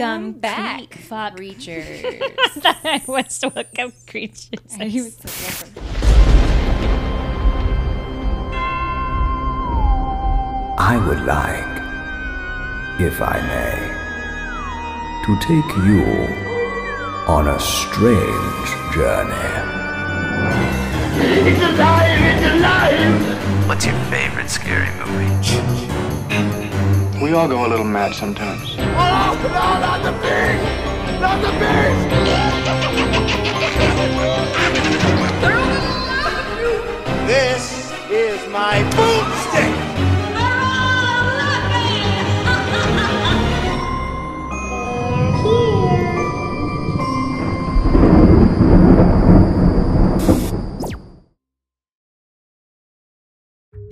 Welcome back, Fuck Creatures. That was Welcome Creatures. And he was so welcome. I would like, if I may, to take you on a strange journey. It's alive! It's alive! What's your favorite scary movie? We all go a little mad sometimes. Oh, no, not the pigs! Not the pigs! They're all you! This is my boomstick! They're all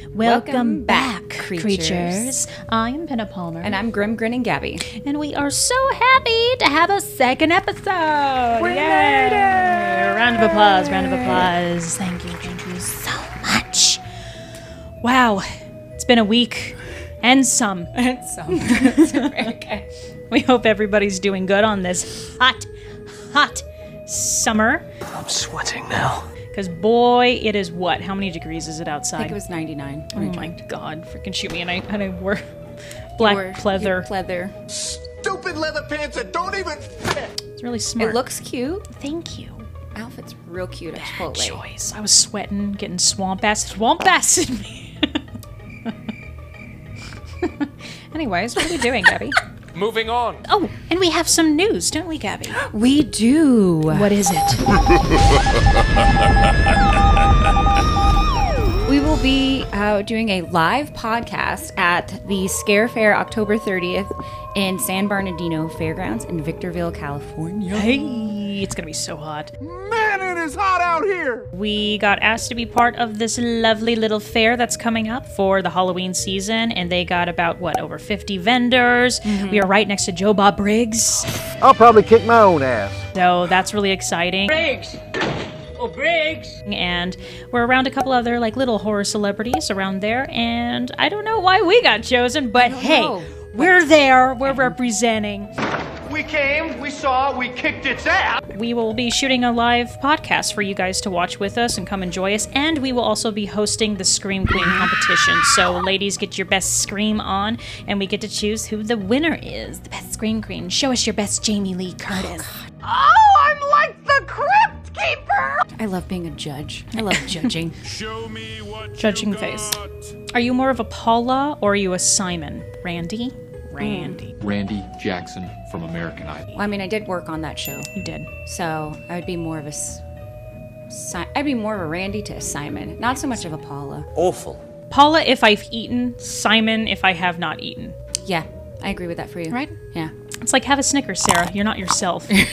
laughing! Welcome back. Creatures. I'm Penna Palmer. And I'm Grim Grinning Gabby. And we are so happy to have a second episode. We made it! Round of applause, round of applause. Thank you so much. Wow, it's been a week and some. And some. Okay. We hope everybody's doing good on this hot, hot summer. I'm sweating now. Because, boy, it is what? How many degrees is it outside? I think it was 99. Oh, my God. Freaking shoot me. And I wore black pleather. Stupid leather pants that don't even fit. It's really smart. It looks cute. Thank you. Outfit's real cute at Chipotle. Bad choice. I was sweating, getting swamp acid. Swamp acid me. Anyways, what are we doing, Gabby? Moving on. Oh, and we have some news, don't we, Gabby? We do. What is it? We will be doing a live podcast at the Scare Fair October 30th in San Bernardino Fairgrounds in Victorville, California. Hey, it's going to be so hot. Man, it is hot out here. We got asked to be part of this lovely little fair that's coming up for the Halloween season, and they got about, what, over 50 vendors. Mm-hmm. We are right next to Joe Bob Briggs. I'll probably kick my own ass. So that's really exciting. Briggs! Oh, Briggs! And we're around a couple other, like, little horror celebrities around there, and I don't know why we got chosen, but hey, we're there, we're representing. We came, we saw, we kicked its ass. We will be shooting a live podcast for you guys to watch with us and come enjoy us. And we will also be hosting the Scream Queen competition. So ladies, get your best scream on and we get to choose who the winner is. The best Scream Queen. Show us your best Jamie Lee Curtis. Oh, I'm like the Crypt Keeper. I love being a judge. I love judging. Show me what judging face. Are you more of a Paula or are you a Simon? Randy? Randy Jackson from American Idol. Well, I mean, I did work on that show. You did. So I would be more of a, Randy to a Simon, not so much of a Paula. Awful. Paula, if I've eaten. Simon, if I have not eaten. Yeah, I agree with that for you. Right? Yeah. It's like, have a Snickers, Sarah. You're not yourself. And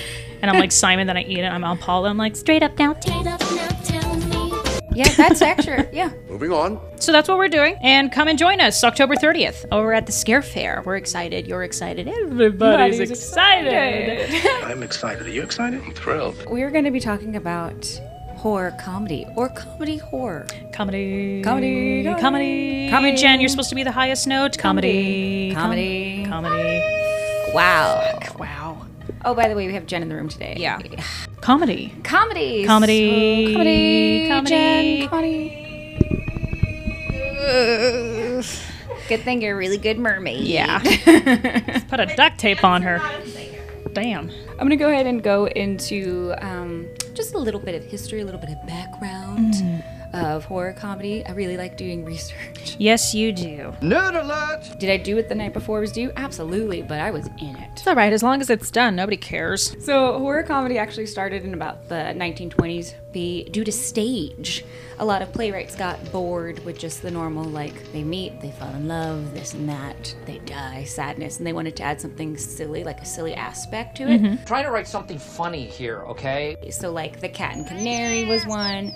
I'm like Simon, then I eat it. I'm on Paula. I'm like, straight up now. Straight up now. Yeah, that's extra. Yeah. Moving on. So that's what we're doing. And come and join us October 30th over at the Scare Fair. We're excited. You're excited. Everybody's excited. I'm excited. Are you excited? I'm thrilled. We're going to be talking about horror comedy or comedy horror. Comedy. Comedy, Jen, you're supposed to be the highest note. Comedy. Wow. Fuck, wow. Oh, by the way, we have Jen in the room today. Yeah. Comedy. Good thing you're a really good mermaid. Yeah. Put a duct tape on her. Damn. I'm going to go ahead and go into just a little bit of history, a little bit of background of horror comedy. I really like doing research. Yes, you do. Nerd alert! Did I do it the night before it was due? Absolutely, but I was in it. It's all right, as long as it's done, nobody cares. So horror comedy actually started in about the 1920s due to stage. A lot of playwrights got bored with just the normal, like, they meet, they fall in love, this and that, they die, sadness, and they wanted to add something silly, like a silly aspect to it. Mm-hmm. Try to write something funny here, okay? So, like, The Cat and Canary was one.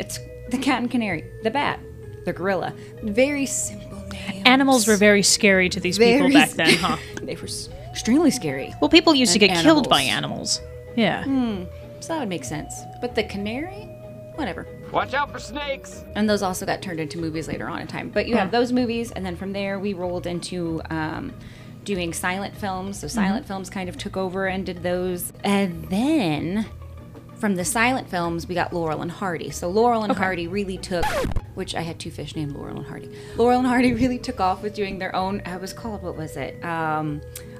It's The Cat and Canary, The Bat, The Gorilla. Very simple names. Animals were very scary to these people back then, huh? They were extremely scary. Well, people used to get killed by animals. Yeah. So that would make sense. But The Canary? Whatever. Watch out for snakes! And those also got turned into movies later on in time. But you have those movies, and then from there we rolled into doing silent films. So silent films kind of took over and did those. And then from the silent films, we got Laurel and Hardy. So Laurel and Hardy really took, which I had two fish named Laurel and Hardy. Laurel and Hardy really took off with doing their own, it was called, what was it?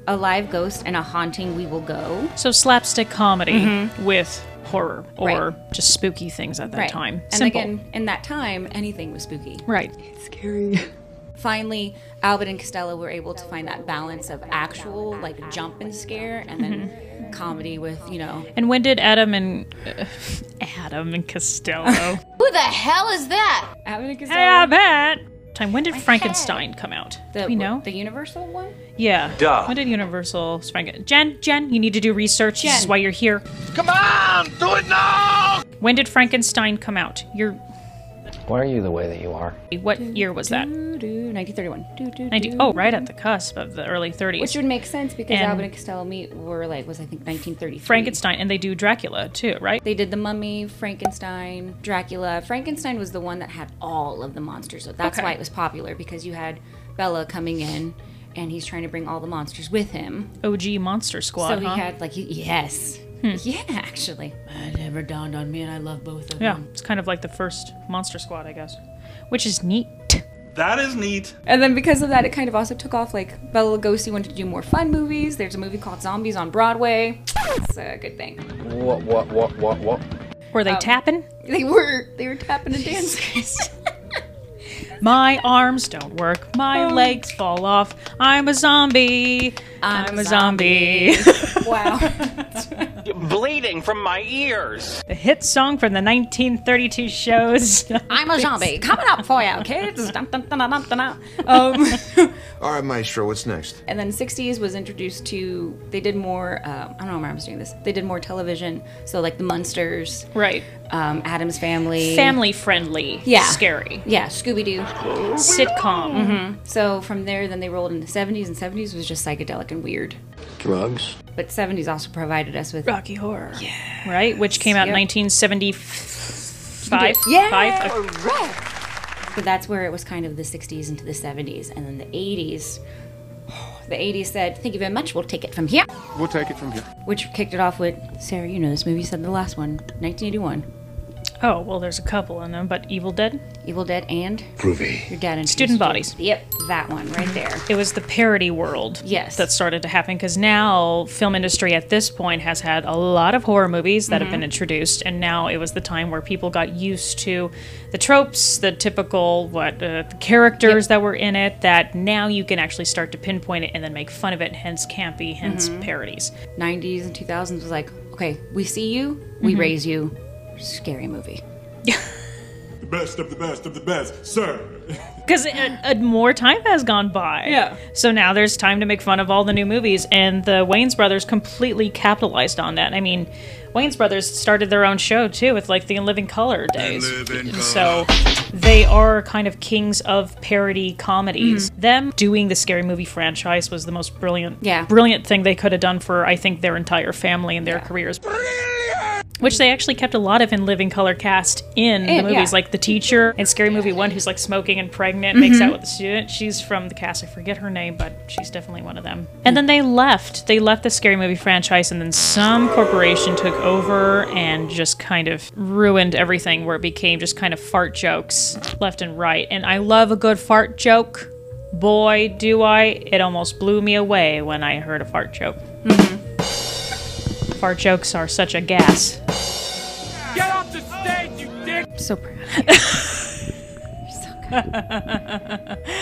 A Live Ghost and a Haunting We Will Go. So slapstick comedy with horror or just spooky things at that time. Simple. And again, in that time, anything was spooky. Right. It's scary. Finally, Abbott and Costello were able to find that balance of actual, like, jump and scare, and then comedy with, you know. And when did Adam and Costello? Who the hell is that? Abbott and Costello. Abbott. Time. When did Frankenstein come out? You know, the Universal one. Yeah. Duh. When did Universal? Jen, you need to do research. This is why you're here. Come on, do it now. When did Frankenstein come out? Why are you the way that you are? What year was that? 1931. Right at the cusp of the early 1930s. Which would make sense because Abbott and Costello were like, I think 1933. Frankenstein, and they do Dracula too, right? They did The Mummy, Frankenstein, Dracula. Frankenstein was the one that had all of the monsters. So that's why it was popular, because you had Bela coming in and he's trying to bring all the monsters with him. OG Monster Squad, So he had like, yeah, actually. It never dawned on me, and I love both of them. Yeah, it's kind of like the first Monster Squad, I guess. Which is neat. That is neat. And then because of that, it kind of also took off. Like, Bela Lugosi wanted to do more fun movies. There's a movie called Zombies on Broadway. It's a good thing. What? Were they tapping? They were tapping and dancing. My arms don't work. My legs fall off. I'm a zombie. I'm a zombie. Wow. Bleeding from my ears. The hit song from the 1932 shows. I'm a zombie. Coming up for you, kids. All right, Maestro, what's next? And then 60s was introduced to, they did more, I don't know why I was doing this. They did more television. So like the Munsters. Right. Adam's Family. Family friendly. Yeah. Scary. Yeah, Scooby-Doo. Sitcom. So from there, then they rolled into 70s, and 70s was just psychedelic and weird. Drugs. But 70s also provided us with Rocky Horror. Yeah. Right? Which came out in 1975. Yeah. But that's where it was kind of the 60s into the 70s. And then the 80s. The 80s said, thank you very much, we'll take it from here. We'll take it from here. Which kicked it off with, Sarah, you know this movie, said the last one, 1981. Oh, well, there's a couple in them, but Evil Dead? Evil Dead and? Groovy. Your dad and Student Bodies. Yep, that one right there. It was the parody world that started to happen, because now film industry at this point has had a lot of horror movies that have been introduced, and now it was the time where people got used to the tropes, the typical the characters that were in it, that now you can actually start to pinpoint it and then make fun of it, hence campy, hence parodies. 90s and 2000s was like, okay, we see you, we raise you. Scary Movie. The best of the best of the best, sir. Because more time has gone by. Yeah. So now there's time to make fun of all the new movies, and the Wayans brothers completely capitalized on that. I mean, Wayans brothers started their own show too with like the In Living Color days. So they are kind of kings of parody comedies. Them doing the Scary Movie franchise was the most brilliant thing they could have done for, I think, their entire family and their careers. Which they actually kept a lot of In Living Color cast in the movies, like the teacher in Scary Movie 1, who's like smoking and pregnant, makes out with the student. She's from the cast, I forget her name, but she's definitely one of them. And then they left the Scary Movie franchise, and then some corporation took over and just kind of ruined everything, where it became just kind of fart jokes left and right. And I love a good fart joke. Boy, do I. It almost blew me away when I heard a fart joke. Fart jokes are such a gas. Get off the stage, you dick! I'm so proud. You're so good.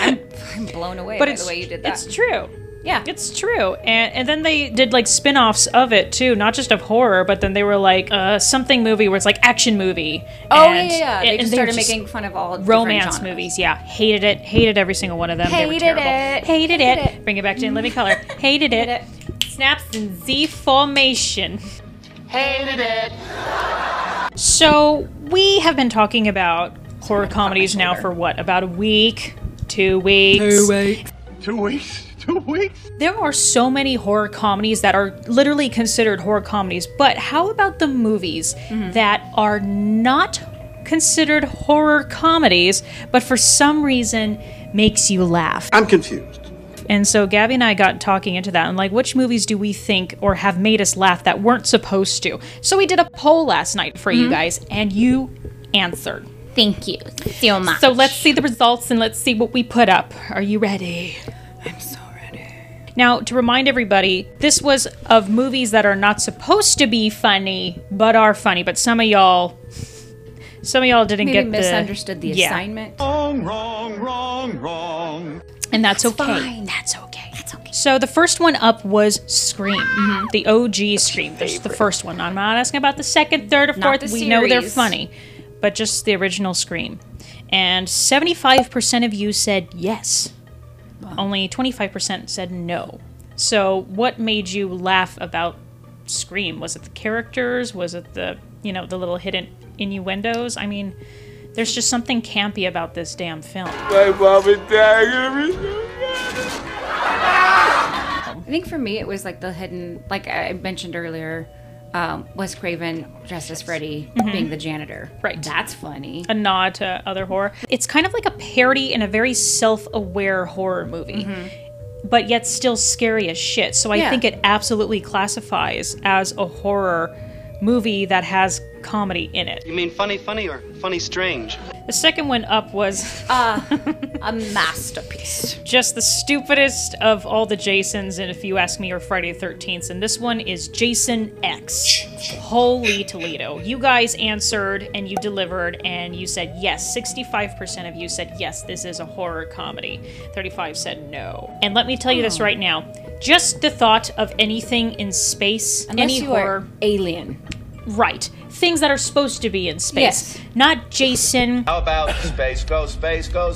I'm blown away by the way you did that. It's true. Yeah. It's true. And then they did like spin-offs of it too, not just of horror, but then they were like something movie where it's like action movie. They making fun of all romance movies. Yeah. Hated it. Hated every single one of them. Hated it. Bring it back to In Living Color. Hated it. Snaps in Z formation. Hated it. So we have been talking about horror comedies now for what? About a week? 2 weeks? 2 weeks. 2 weeks? 2 weeks? There are so many horror comedies that are literally considered horror comedies, but how about the movies that are not considered horror comedies, but for some reason makes you laugh? I'm confused. And so Gabby and I got talking into that and like, which movies do we think or have made us laugh that weren't supposed to? So we did a poll last night for you guys, and you answered. Thank you so much. So let's see the results and let's see what we put up. Are you ready? I'm so ready. Now, to remind everybody, this was of movies that are not supposed to be funny, but are funny. But some of y'all didn't maybe get misunderstood the assignment. Wrong. And that's okay. Fine. That's okay. So the first one up was Scream. The OG Scream. That's the first one. I'm not asking about the second, third, or fourth. We know they're funny. But just the original Scream. And 75% of you said yes. Wow. Only 25% said no. So what made you laugh about Scream? Was it the characters? Was it the, you know, the little hidden innuendos? I mean, there's just something campy about this damn film. I think for me it was like the hidden, like I mentioned earlier, Wes Craven dressed as Freddy being the janitor. Right. That's funny. A nod to other horror. It's kind of like a parody in a very self-aware horror movie, but yet still scary as shit. So I think it absolutely classifies as a horror movie that has comedy in it. You mean funny or funny strange? The second one up was a masterpiece. Just the stupidest of all the Jasons, and if you ask me, or Friday the 13th, and this one is Jason X. Holy Toledo. You guys answered and you delivered and you said yes. 65% of you said yes, this is a horror comedy. 35 said no. And let me tell you this right now, just the thought of anything in space, unless any horror, alien. Right. Things that are supposed to be in space. Yes. Not Jason. How about space, ghost,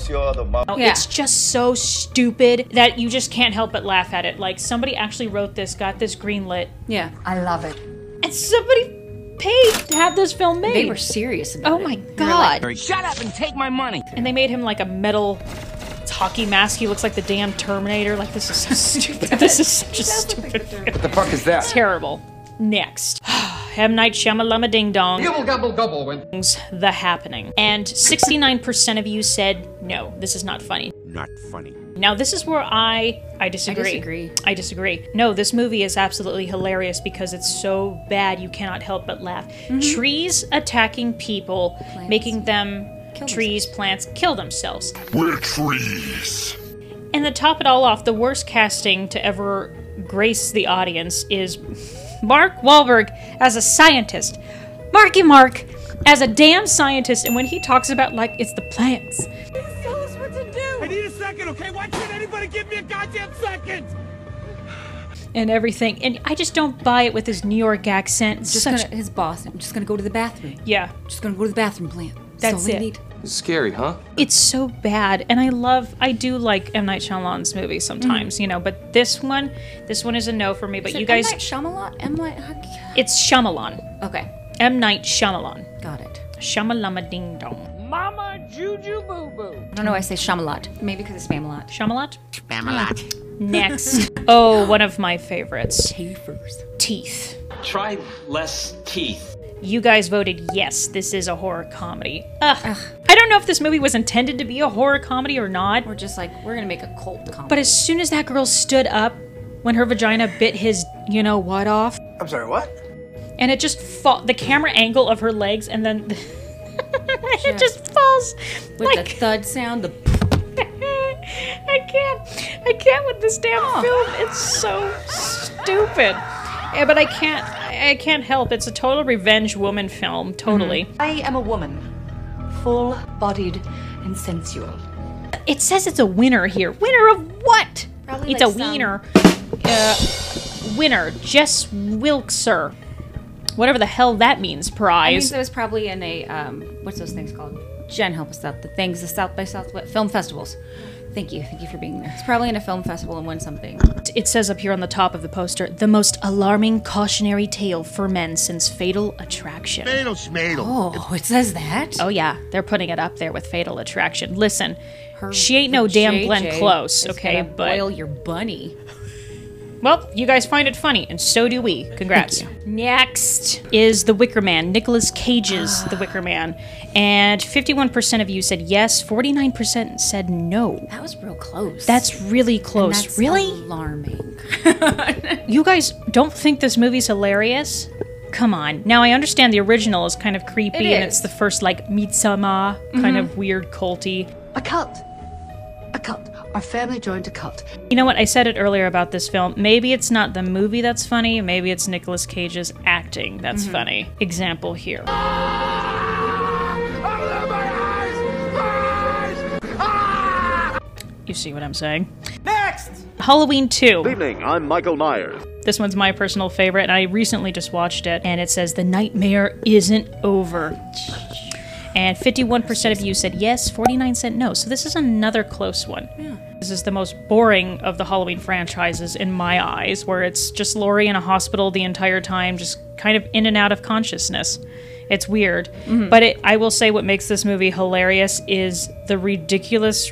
you're the mother. Oh, yeah. It's just so stupid that you just can't help but laugh at it. Like, somebody actually wrote this, got this greenlit. Yeah. I love it. And somebody paid to have this film made. They were serious about it. Oh my God. Like, shut up and take my money. And they made him like a metal hockey mask. He looks like the damn Terminator. Like, this is so stupid. This is such a stupid film. What the fuck is that? It's terrible. Next. M. Night Shyamalama Ding Dong. Gobble. The Happening. And 69% of you said, no, this is not funny. Not funny. Now this is where I disagree. I disagree. No, this movie is absolutely hilarious because it's so bad you cannot help but laugh. Trees attacking people, plants, making them plants kill themselves. We're trees. And to top it all off, the worst casting to ever grace the audience is Mark Wahlberg as a scientist. Marky Mark as a damn scientist, and when he talks about, like, it's the plants. Please tell us what to do! I need a second, okay? Why can't anybody give me a goddamn second? And everything. And I just don't buy it with his New York accent. Just his boss, I'm just gonna go to the bathroom. Yeah. Just gonna go to the bathroom plant. That's all I need. It's scary, huh? It's so bad. And I do like M. Night Shyamalan's movies sometimes, you know, but this one is a no for me. But you guys... It's Shyamalan. Okay. M. Night Shyamalan. Got it. Shyamalama Ding Dong. Mama Juju Boo Boo. I don't know why I say Shyamalan. Maybe because it's Spamalot. Shyamalan? Spamalot. Next. Oh, one of my favorites. Teeth. Try less teeth. You guys voted yes, this is a horror comedy. Ugh. I don't know if this movie was intended to be a horror comedy or not. We're just like, we're gonna make a cult comedy. But as soon as that girl stood up, when her vagina bit his, you know what, off. I'm sorry, what? And it just the camera angle of her legs, and then it just falls. With like, the thud sound, the... I can't with this damn film. It's so stupid. Yeah, but I can't help. It's a total revenge woman film, totally. I am a woman, full-bodied and sensual. It says it's a winner here. Winner of what? Probably it's like a wiener. Winner, Jess Wilkser. Whatever the hell that means, prize. I think that was probably in a, what's those things called? Jen, help us out. The things, the South by Southwest film festivals. Thank you for being there. It's probably in a film festival and won something. It says up here on the top of the poster, the most alarming cautionary tale for men since Fatal Attraction. Fatal Schmadal. Oh, it says that? Oh yeah, they're putting it up there with Fatal Attraction. Listen, she ain't no damn Glenn Close, okay? But boil your bunny. Well, you guys find it funny, and so do we. Congrats. Next is The Wicker Man, Nicolas Cage's The Wicker Man. And 51% of you said yes, 49% said no. That was real close. That's really close. And that's really alarming. You guys don't think this movie's hilarious? Come on. Now, I understand the original is kind of creepy, and it's the first, like, Midsommar, kind of weird culty. A cult. A cult. Our family joined a cult. You know what? I said it earlier about this film. Maybe it's not the movie that's funny. Maybe it's Nicolas Cage's acting that's funny. Example here. You see what I'm saying? Next! Halloween 2. Good evening, I'm Michael Myers. This one's my personal favorite, and I recently just watched it, and it says, the nightmare isn't over. And 51% of you said yes, 49% said no. So this is another close one. Yeah. This is the most boring of the Halloween franchises in my eyes, where it's just Laurie in a hospital the entire time, just kind of in and out of consciousness. It's weird. But I will say what makes this movie hilarious is the ridiculous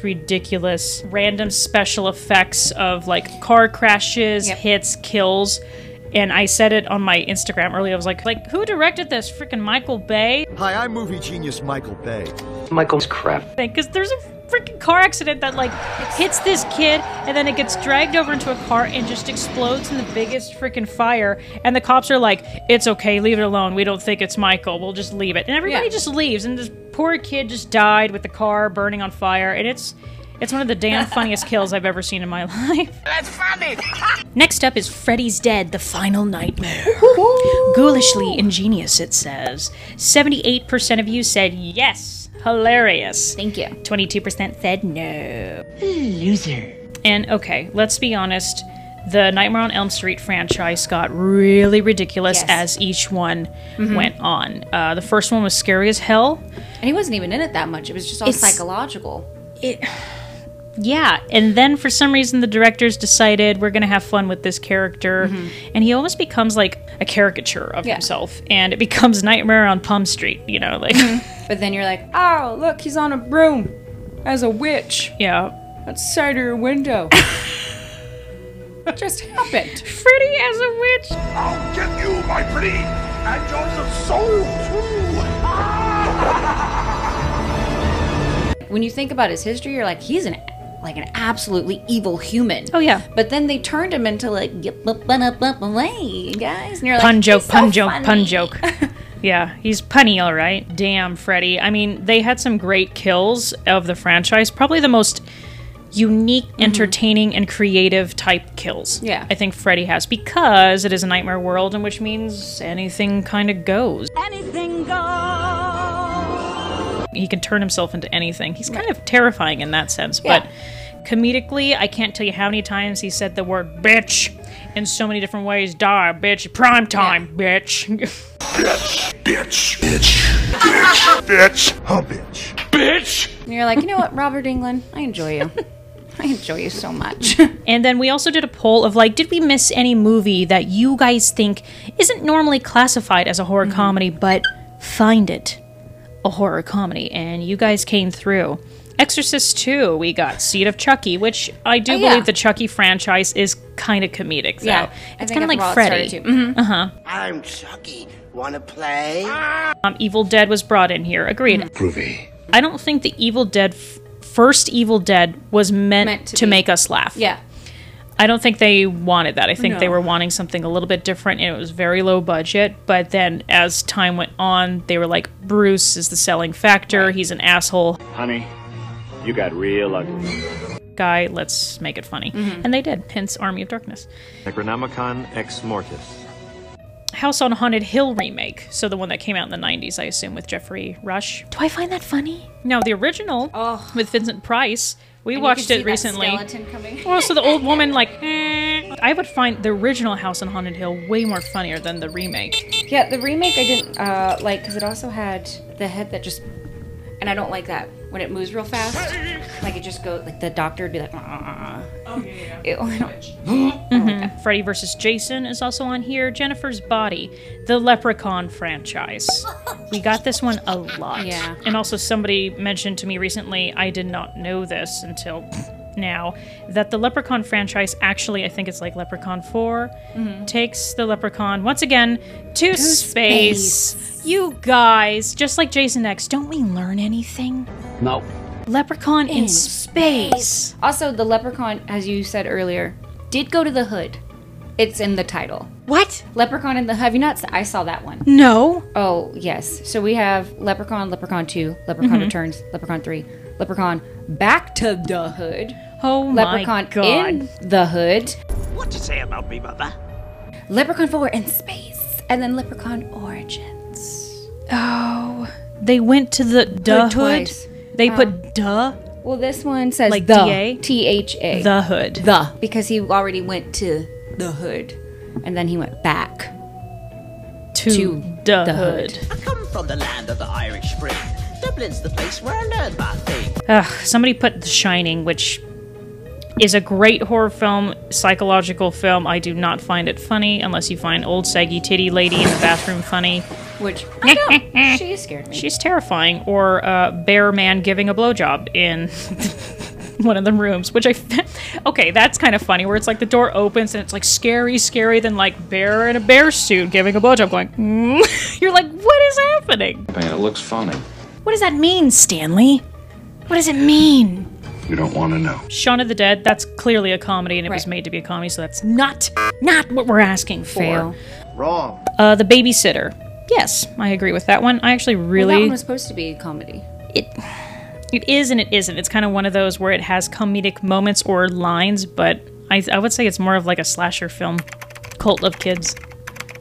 random special effects of like car crashes, hits, kills. And I said it on my Instagram earlier. I was like, who directed this? Freaking Michael Bay? Hi, I'm movie genius Michael Bay. Michael's crap. Because there's a freaking car accident that like hits this kid, and then it gets dragged over into a car and just explodes in the biggest freaking fire. And the cops are like, it's okay, leave it alone. We don't think it's Michael. We'll just leave it. And everybody just leaves. And this poor kid just died with the car burning on fire. And it's one of the damn funniest kills I've ever seen in my life. That's funny! Next up is Freddy's Dead, The Final Nightmare. Ghoulishly ingenious, it says. 78% of you said yes. Hilarious. Thank you. 22% said no. Loser. And okay, let's be honest. The Nightmare on Elm Street franchise got really ridiculous as each one went on. The first one was scary as hell. And he wasn't even in it that much. It was just all psychological. Yeah, and then for some reason the directors decided we're going to have fun with this character, and he almost becomes like a caricature of himself, and it becomes Nightmare on Palm Street, you know, like. But then you're like, oh, look, he's on a broom as a witch. Yeah. Outside her window. What just happened? Freddy as a witch. I'll get you, my pretty, and yours of soul too. When you think about his history, you're like, he's an absolutely evil human. Oh, yeah. But then they turned him into, like, hey, guys. And you're like, pun joke. Yeah, he's punny, all right. Damn, Freddy. I mean, they had some great kills of the franchise. Probably the most unique, entertaining, and creative type kills. Yeah. I think Freddy has, because it is a nightmare world, and which means anything kind of goes. Anything goes. He can turn himself into anything. He's kind of terrifying in that sense, but comedically, I can't tell you how many times he said the word bitch in so many different ways. Die, bitch. Prime time, bitch. Bitch. Bitch. Bitch. Bitch. Bitch. Oh, bitch. Bitch. And you're like, you know what, Robert Englund? I enjoy you. I enjoy you so much. And then we also did a poll of like, did we miss any movie that you guys think isn't normally classified as a horror comedy, but find it a horror comedy? And you guys came through. Exorcist 2, we got Seed of Chucky, which I do believe the Chucky franchise is kind of comedic, though. Yeah, it's kind of like Freddy. I'm Chucky. Wanna play? Evil Dead was brought in here. Agreed. Groovy. I don't think the Evil Dead, first Evil Dead, was meant to make us laugh. Yeah. I don't think they wanted that. I think they were wanting something a little bit different, and it was very low budget. But then as time went on, they were like, Bruce is the selling factor. He's an asshole. Honey, you got real ugly. Guy, let's make it funny. And they did, hence Army of Darkness. Necronomicon Ex Mortis. House on Haunted Hill remake. So the one that came out in the 90s, I assume, with Jeffrey Rush. Do I find that funny? No, the original with Vincent Price. We watched it recently. Well, so the old woman, like, I would find the original House on Haunted Hill way more funnier than the remake. Yeah, the remake I didn't like, because it also had the head that just, and I don't like that when it moves real fast. Like it just goes, like the doctor would be like, oh yeah. Ew, I don't like that. Freddy vs. Jason is also on here. Jennifer's Body, the Leprechaun franchise. We got this one a lot. Yeah. And also somebody mentioned to me recently, I did not know this until now that the Leprechaun franchise actually, I think it's like Leprechaun 4, takes the Leprechaun once again to space. You guys, just like Jason X, don't we learn anything? No. Leprechaun in space. Also, the Leprechaun, as you said earlier, did go to the hood. It's in the title. What? Leprechaun in the Hood. Have you not? I saw that one. No. Oh, yes. So we have Leprechaun, Leprechaun 2, Leprechaun Returns, Leprechaun 3, Leprechaun Back to the Hood. Oh, Leprechaun my God. Leprechaun in the Hood. What'd you say about me, mother? Leprechaun 4 in space. And then Leprechaun Origins. Oh. They went to the Hood twice. They put duh. Well, this one says like the. D-A? T-H-A. The Hood. The. Because he already went to the hood. And then he went back to the hood. I come from the land of the Irish Spring. Dublin's the place where I learned my thing. Ugh, somebody put The Shining, which is a great horror film, psychological film. I do not find it funny unless you find old saggy titty lady in the bathroom funny. Which, I don't. She scared me. She's terrifying. Or bear man giving a blowjob in... one of the rooms, which I okay, that's kind of funny, where it's like the door opens and it's like scary then like bear in a bear suit giving a blowjob going you're like, what is happening? I mean, it looks funny. What does that mean, Stanley? What does it mean? You don't want to know. Shaun of the Dead, that's clearly a comedy and it was made to be a comedy, so that's not what we're asking for. Fail. Wrong. The Babysitter, yes, I agree with that one. I actually really, well, that one was supposed to be a comedy. It is and it isn't. It's kind of one of those where it has comedic moments or lines, but I would say it's more of like a slasher film, cult of kids,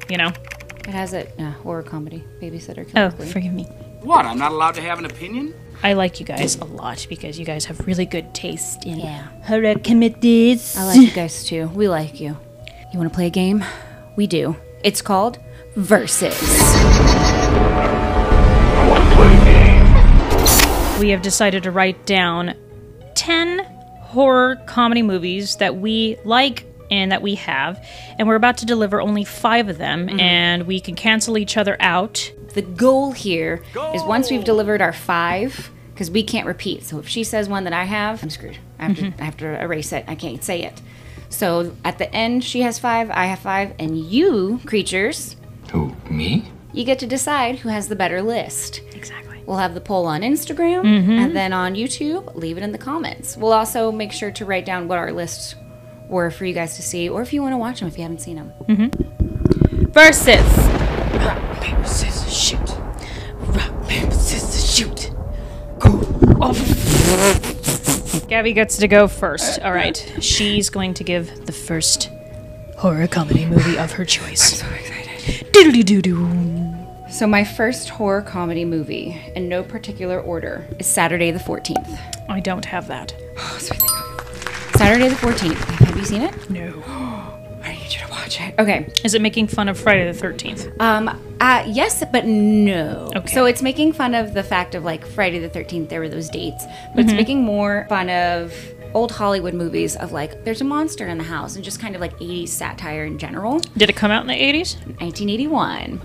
you know? It has a horror comedy, Babysitter. Oh, forgive me. What, I'm not allowed to have an opinion? I like you guys a lot because you guys have really good taste in horror comedies. I like you guys too. We like you. You want to play a game? We do. It's called Versus. I want to play a game. We have decided to write down 10 horror comedy movies that we like and that we have, and we're about to deliver only 5 of them, and we can cancel each other out. The goal here is once we've delivered our 5, because we can't repeat, so if she says one that I have, I'm screwed. I have to erase it. I can't say it. So at the end, she has 5, I have 5, and you, creatures... Who, me? You get to decide who has the better list. Exactly. We'll have the poll on Instagram, and then on YouTube, leave it in the comments. We'll also make sure to write down what our lists were for you guys to see, or if you want to watch them if you haven't seen them. Versus. Rock, paper, scissors, shoot. Rock, paper, scissors, shoot. Go off. Gabby gets to go first. All right. She's going to give the first horror comedy movie of her choice. I'm so excited. Doodle-doo-doo-doo. So my first horror comedy movie, in no particular order, is Saturday the 14th. I don't have that. Oh, so Saturday the 14th. Have you seen it? No. I need you to watch it. Okay. Is it making fun of Friday the 13th? Yes, but no. Okay. So it's making fun of the fact of like Friday the 13th, there were those dates. But it's making more fun of old Hollywood movies of like, there's a monster in the house and just kind of like 80s satire in general. Did it come out in the 80s? 1981.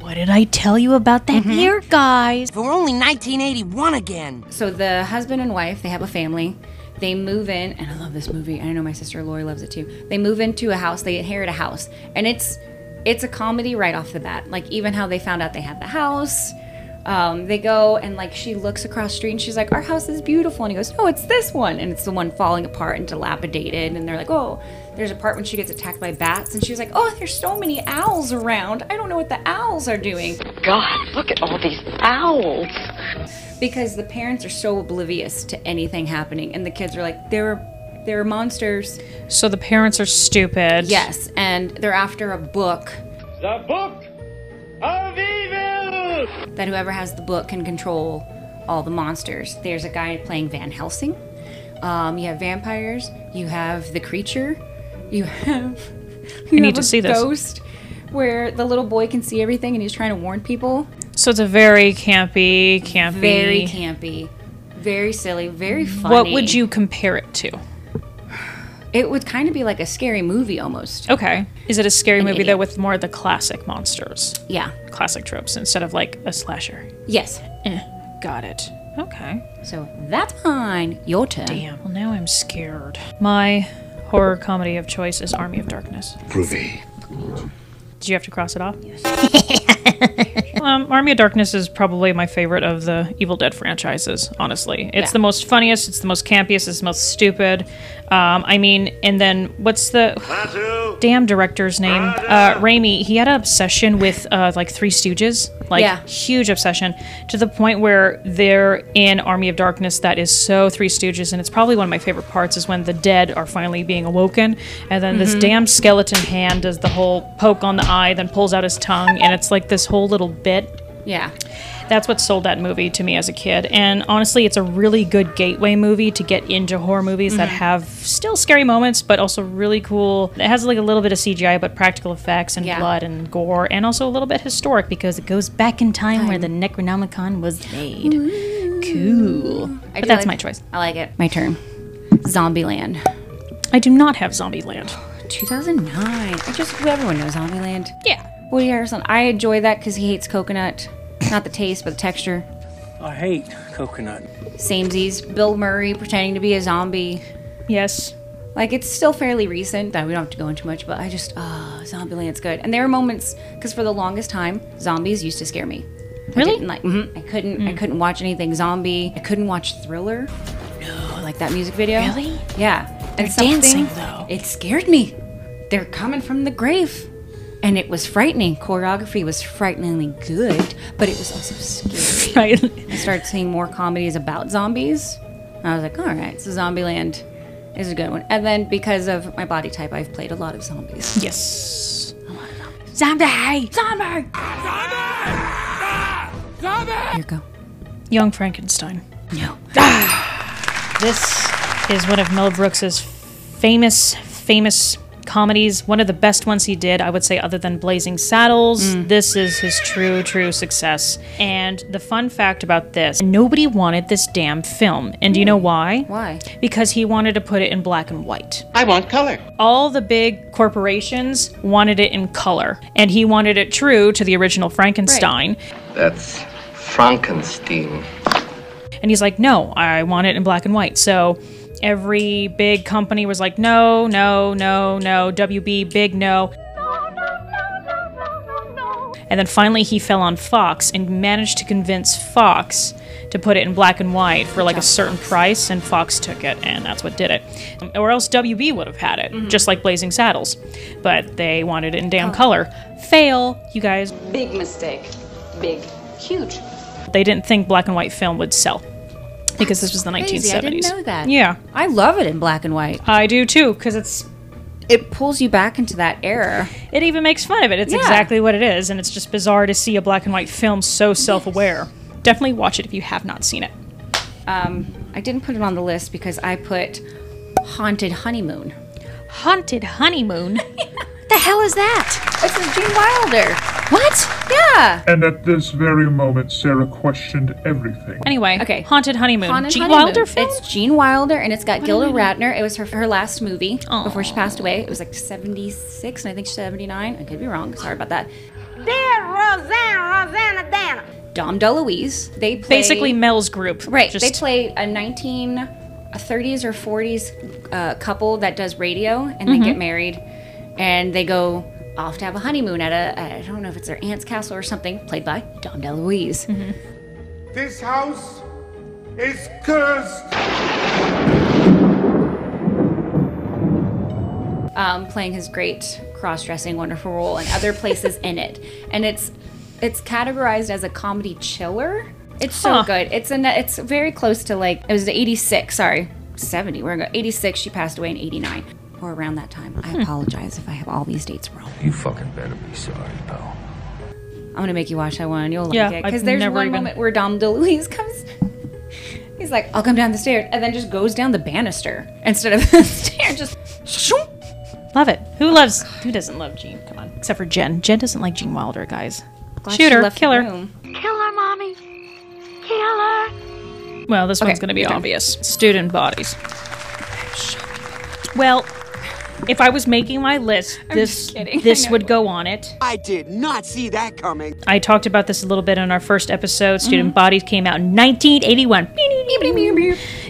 What did I tell you about that year, guys? If we're only 1981 again. So the husband and wife, they have a family. They move in, and I love this movie. I know my sister Lori loves it too. They move into a house. They inherit a house. And it's a comedy right off the bat. Like, even how they found out they had the house. They go, and like she looks across the street, and she's like, our house is beautiful. And he goes, no, it's this one. And it's the one falling apart and dilapidated. And they're like, oh. There's a part when she gets attacked by bats, and she's like, oh, there's so many owls around. I don't know what the owls are doing. God, look at all these owls. Because the parents are so oblivious to anything happening, and the kids are like, there are monsters. So the parents are stupid. Yes, and they're after a book. The Book of Evil! That whoever has the book can control all the monsters. There's a guy playing Van Helsing. You have vampires. You have the creature. You have a ghost where the little boy can see everything and he's trying to warn people. So it's a very campy. Very campy. Very silly. Very funny. What would you compare it to? It would kind of be like a Scary Movie almost. Okay. Is it a Scary Movie though with more of the classic monsters? Yeah. Classic tropes instead of like a slasher? Yes. Got it. Okay. So that's mine. Your turn. Damn. Well, now I'm scared. My horror comedy of choice is Army of Darkness. Groovy. Did you have to cross it off? Yes. Army of Darkness is probably my favorite of the Evil Dead franchises, honestly. It's the most funniest, it's the most campiest, it's the most stupid. I mean, and then what's the damn director's name? Raimi. He had an obsession with like Three Stooges, like huge obsession, to the point where they're in Army of Darkness that is so Three Stooges, and it's probably one of my favorite parts is when the dead are finally being awoken, and then this damn skeleton hand does the whole poke on the eye, then pulls out his tongue, and it's like this whole little bit. Yeah. That's what sold that movie to me as a kid. And honestly, it's a really good gateway movie to get into horror movies that have still scary moments, but also really cool. It has like a little bit of CGI, but practical effects and blood and gore, and also a little bit historic because it goes back in time where the Necronomicon was made. Ooh. Cool. But that's my choice. I like it. My turn. Zombieland. I do not have Zombieland. 2009. Everyone knows Zombieland. Yeah. Woody Harrelson. I enjoy that because he hates coconut. Not the taste, but the texture. I hate coconut. Samesies. Bill Murray pretending to be a zombie. Yes. Like, it's still fairly recent. We don't have to go into much, but I just, Zombieland's good. And there are moments, because for the longest time, zombies used to scare me. Really? I couldn't watch anything zombie. I couldn't watch Thriller. No. Like that music video. Really? Yeah. They're and dancing, though. It scared me. They're coming from the grave. And it was frightening. Choreography was frighteningly good, but it was also scary. I started seeing more comedies about zombies. I was like, all right, so Zombieland is a good one. And then because of my body type, I've played a lot of zombies. Yes. A lot of zombies. Zombie! Zombie! Zombie! Zombie! Here you go. Young Frankenstein. No. Ah. This is one of Mel Brooks's famous comedies, one of the best ones he did, I would say, other than Blazing Saddles. This is his true success. And the fun fact about this, nobody wanted this damn film. And do you know why? Why? Because he wanted to put it in black and white. I want color. All the big corporations wanted it in color, and he wanted it true to the original Frankenstein. Right. That's Frankenstein. And he's like, no, I want it in black and white. So every big company was like, no, no, no, no, WB, big no. No, no, no, no, no, no. And then finally he fell on Fox and managed to convince Fox to put it in black and white for like a certain price, and Fox took it, and that's what did it. Or else WB would have had it, just like Blazing Saddles. But they wanted it in damn color. Fail, you guys. Big mistake. Big. Huge. They didn't think black and white film would sell. Because this was the 1970s. I didn't know that. Yeah. I love it in black and white. I do too, because it pulls you back into that era. It even makes fun of it. It's exactly what it is, and it's just bizarre to see a black and white film so self-aware. Yes. Definitely watch it if you have not seen it. I didn't put it on the list because I put Haunted Honeymoon. Haunted Honeymoon? What the hell is that? It's a Gene Wilder. What? Yeah. And at this very moment, Sarah questioned everything. Anyway, okay. Haunted Honeymoon. Gene Wilder film? It's Gene Wilder, and it's got Gilda Radner. It was her last movie before she passed away. It was like 76, and I think 79. I could be wrong. Sorry about that. Dear Rosanna Dana. Dom DeLuise. They play... Basically Mel's group. Right. Just... They play a 1930s or 40s couple that does radio, and they get married, and they go... off to have a honeymoon at I don't know if it's their aunt's castle or something, played by Dom DeLuise. This house is cursed! Playing his great cross-dressing wonderful role and other places in it. And it's categorized as a comedy chiller. It's so good. It's very close to like, it was 86, sorry, 70, we're gonna go 86, she passed away in 89. Or around that time. I apologize if I have all these dates wrong. You fucking better be sorry, pal. I'm gonna make you watch that one. You'll like it. Because there's one moment where Dom DeLuise comes. He's like, I'll come down the stairs. And then just goes down the banister instead of the stairs. Just shoom. Love it. Who doesn't love Gene? Come on. Except for Jen. Jen doesn't like Gene Wilder, guys. Shoot her. Kill her. Kill her, mommy. Kill her. Well, this one's gonna be obvious. Student Bodies. Well... If I was making my list, this would go on it. I did not see that coming. I talked about this a little bit in our first episode. Student Bodies came out in 1981.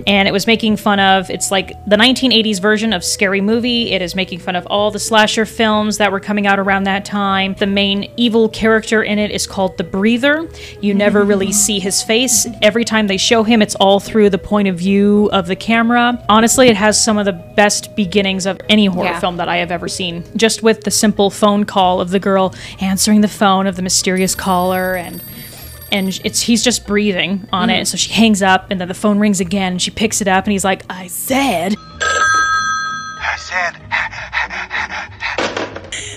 And it was making fun of, it's like the 1980s version of Scary Movie. It is making fun of all the slasher films that were coming out around that time. The main evil character in it is called the Breather. You never really see his face. Every time they show him, it's all through the point of view of the camera. Honestly, it has some of the best beginnings of any horror film that I have ever seen. Just with the simple phone call of the girl answering the phone of the mysterious caller, and he's just breathing on it. So she hangs up, and then the phone rings again, and she picks it up, and he's like, I said.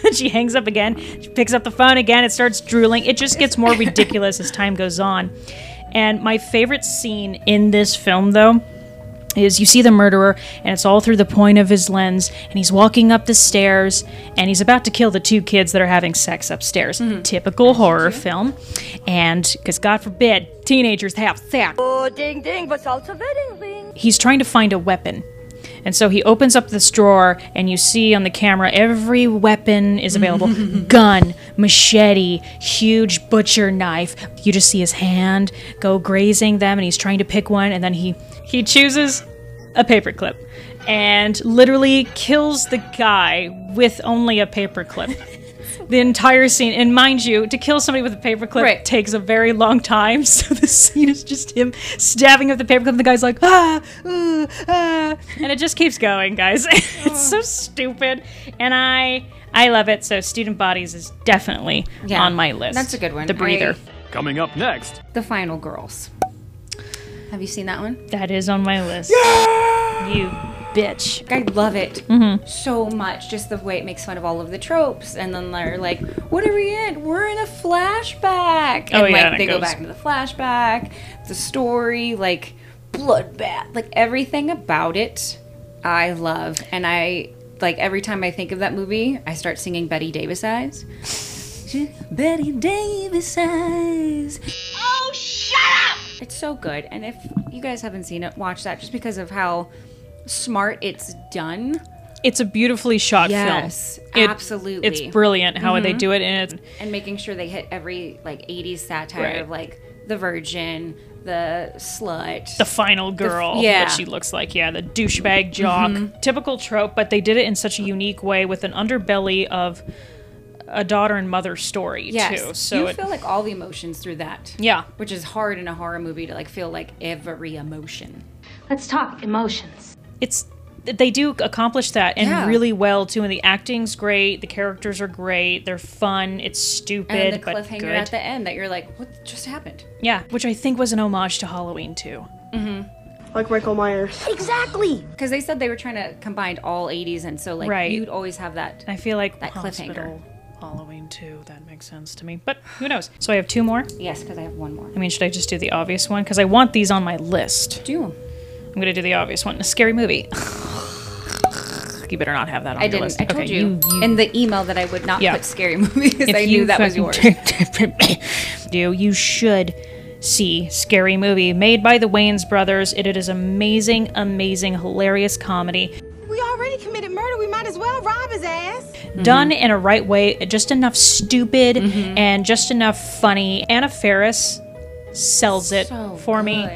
And she hangs up again, she picks up the phone again, it starts drooling. It just gets more ridiculous as time goes on. And my favorite scene in this film, though, is you see the murderer, and it's all through the point of his lens, and he's walking up the stairs, and he's about to kill the two kids that are having sex upstairs. Typical horror film. And, because God forbid, teenagers have sex. Oh, ding, ding, but also wedding ring. He's trying to find a weapon. And so he opens up this drawer, and you see on the camera every weapon is available. Gun, machete, huge butcher knife. You just see his hand go grazing them, and he's trying to pick one, and then he chooses a paperclip and literally kills the guy with only a paperclip. The entire scene, and mind you, to kill somebody with a paperclip takes a very long time, so the scene is just him stabbing up the paperclip, and the guy's like, and it just keeps going, guys. It's so stupid, and I love it, so Student Bodies is definitely on my list. That's a good one. The Breather. Coming up next, The Final Girls. Have you seen that one? That is on my list. Yeah! You bitch. I love it so much. Just the way it makes fun of all of the tropes, and then they're like, what are we in? We're in a flashback. And they go back into the flashback, the story, like bloodbath, like everything about it I love. And I like every time I think of that movie, I start singing Betty Davis Eyes. Betty Davis Eyes. Oh, shut up! It's so good. And if you guys haven't seen it, watch that, just because of how smart it's done. It's a beautifully shot film. Yes, absolutely. It's brilliant how they do it, and making sure they hit every like 80s satire of like the virgin, the slut, the final girl, what she looks like, the douchebag jock, typical trope, but they did it in such a unique way with an underbelly of a daughter and mother story too. So you feel like all the emotions through that. Yeah, which is hard in a horror movie to like feel like every emotion. Let's talk emotions. They do accomplish that and really well too, and the acting's great, the characters are great, they're fun, it's stupid, and the cliffhanger at the end that you're like, what just happened? Yeah, which I think was an homage to Halloween too. Like Michael Myers. Exactly! Because they said they were trying to combine all 80s, and so like you'd always have that. I feel like that cliffhanger. Halloween too, that makes sense to me, but who knows? So I have two more? Yes, because I have one more. I mean, should I just do the obvious one? Because I want these on my list. Do them. I'm going to do the obvious one. A Scary Movie. You better not have that on your list. I told you. In the email that I would not put Scary Movie, because I knew that was yours. You should see Scary Movie, made by the Wayans brothers. It is amazing, amazing, hilarious comedy. We already committed murder. We might as well rob his ass. Done in a right way. Just enough stupid and just enough funny. Anna Faris sells it for me.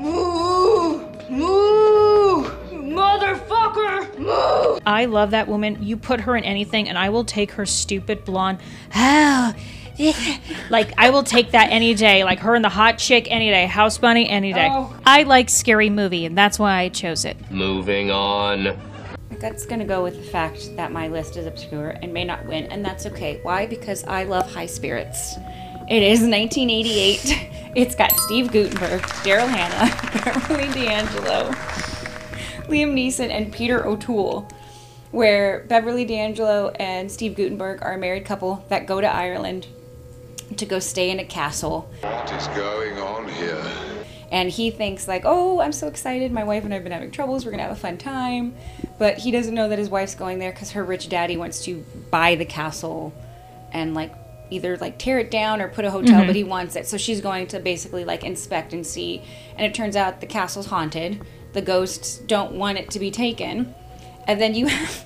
Ooh. Moo! Motherfucker! Moo! I love that woman. You put her in anything, and I will take her stupid blonde. Oh, like I will take that any day. Like her and the hot chick any day. House Bunny any day. Oh. I like Scary Movie, and that's why I chose it. Moving on. That's gonna go with the fact that my list is obscure and may not win, and that's okay. Why? Because I love High Spirits. It is 1988. It's got Steve Guttenberg, Daryl Hannah, Beverly D'Angelo, Liam Neeson, and Peter O'Toole, where Beverly D'Angelo and Steve Guttenberg are a married couple that go to Ireland to go stay in a castle. What is going on here? And he thinks like, oh, I'm so excited. My wife and I have been having troubles. We're going to have a fun time. But he doesn't know that his wife's going there because her rich daddy wants to buy the castle and like either like tear it down or put a hotel, but he wants it. So she's going to basically like inspect and see. And it turns out the castle's haunted. The ghosts don't want it to be taken. And then you have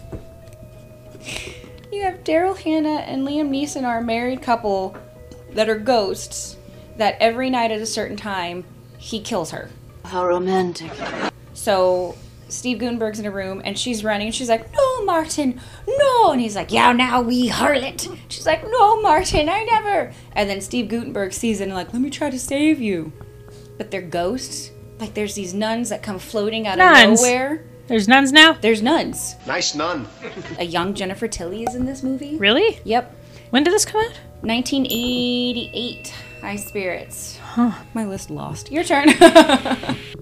you have Daryl Hannah and Liam Neeson are a married couple that are ghosts that every night at a certain time, he kills her. How romantic. So Steve Guttenberg's in a room and she's running and she's like, "No, Martin, no." And he's like, "Yeah, now we harlot." She's like, "No, Martin, I never." And then Steve Guttenberg sees it and like, "Let me try to save you." But they're ghosts. Like there's these nuns that come floating out of nowhere. There's nuns now? There's nuns. Nice nun. A young Jennifer Tilly is in this movie. Really? Yep. When did this come out? 1988. High Spirits. Huh. My list lost. Your turn.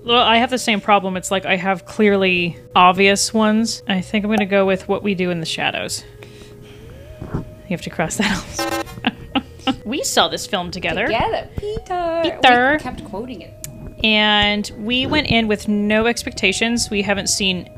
Well, I have the same problem. It's like I have clearly obvious ones. I think I'm going to go with What We Do in the Shadows. You have to cross that off. We saw this film together. Together. Peter. We kept quoting it. And we went in with no expectations. We haven't seen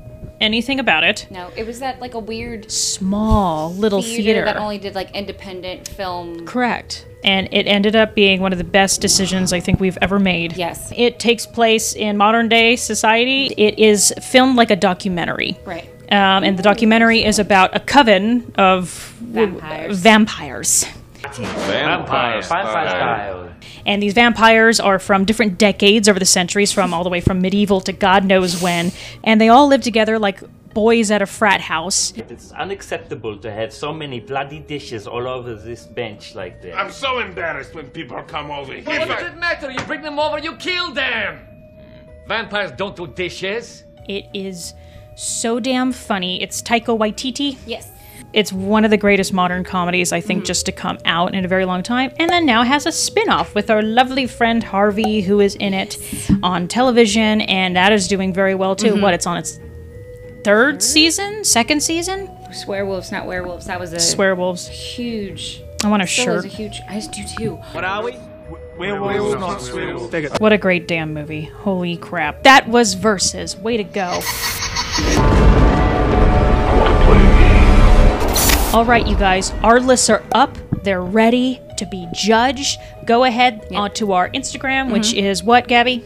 anything about it. No, it was that like a weird small little theater that only did like independent film. Correct. And it ended up being one of the best decisions I think we've ever made. Yes. It takes place in modern day society. It is filmed like a documentary. Right. And the documentary is about a coven of vampires. Vampire style. And these vampires are from different decades over the centuries, from all the way from medieval to God knows when. And they all live together like boys at a frat house. It's unacceptable to have so many bloody dishes all over this bench like this. I'm so embarrassed when people come over here. Well, what does it matter? You bring them over, you kill them. Vampires don't do dishes. It is so damn funny. It's Taika Waititi. Yes. It's one of the greatest modern comedies, I think, just to come out in a very long time. And then now has a spin-off with our lovely friend Harvey, who is in it on television, and that is doing very well, too. What, it's on its third season? Second season? Swearwolves, not werewolves. That was a... Swearwolves. Huge. I want a shirt. That was a huge... I do, too. What are we? Werewolves, not swearwolves. What a great damn movie. Holy crap. That was Versus. Way to go. All right, you guys, our lists are up. They're ready to be judged. Go ahead onto our Instagram, which is what, Gabby?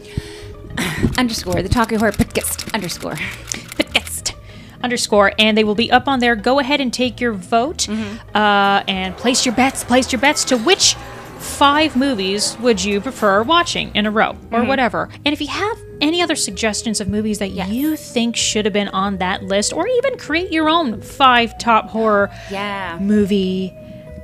Underscore, the Talking Horror Podcast. Underscore. Podcast. Underscore. And they will be up on there. Go ahead and take your vote and place your bets. Place your bets to which 5 movies would you prefer watching in a row or whatever. And if you have any other suggestions of movies that you think should have been on that list, or even create your own 5 top horror movie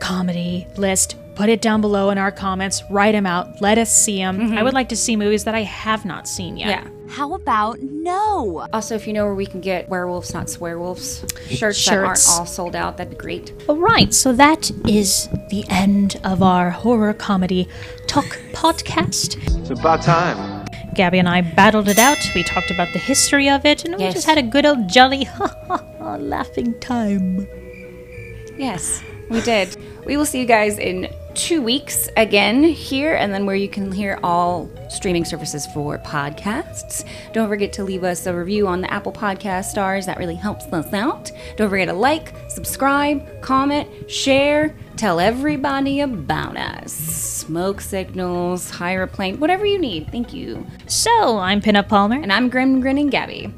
comedy list, put it down below in our comments. Write them out. Let us see them. I would like to see movies that I have not seen yet. Yeah. How about no? Also, if you know where we can get werewolves, not swearwolves, shirts that aren't all sold out, that'd be great. All right. So that is the end of our horror comedy talk podcast. It's about time. Gabby and I battled it out. We talked about the history of it, and we just had a good old jolly laughing time. Yes, we did. We will see you guys in 2 weeks again here, and then where you can hear all streaming services for podcasts. Don't forget to leave us a review on the Apple Podcast stars. That really helps us out. Don't forget to like, subscribe, comment, share. Tell everybody about us. Smoke signals, hire a plane, whatever you need. Thank you. So I'm Pinup Palmer. And I'm Grim Grinning Gabby.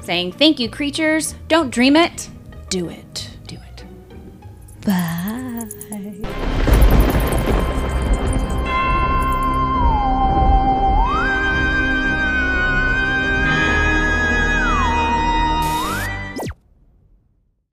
Saying thank you, creatures. Don't dream it. Do it. Do it. Bye.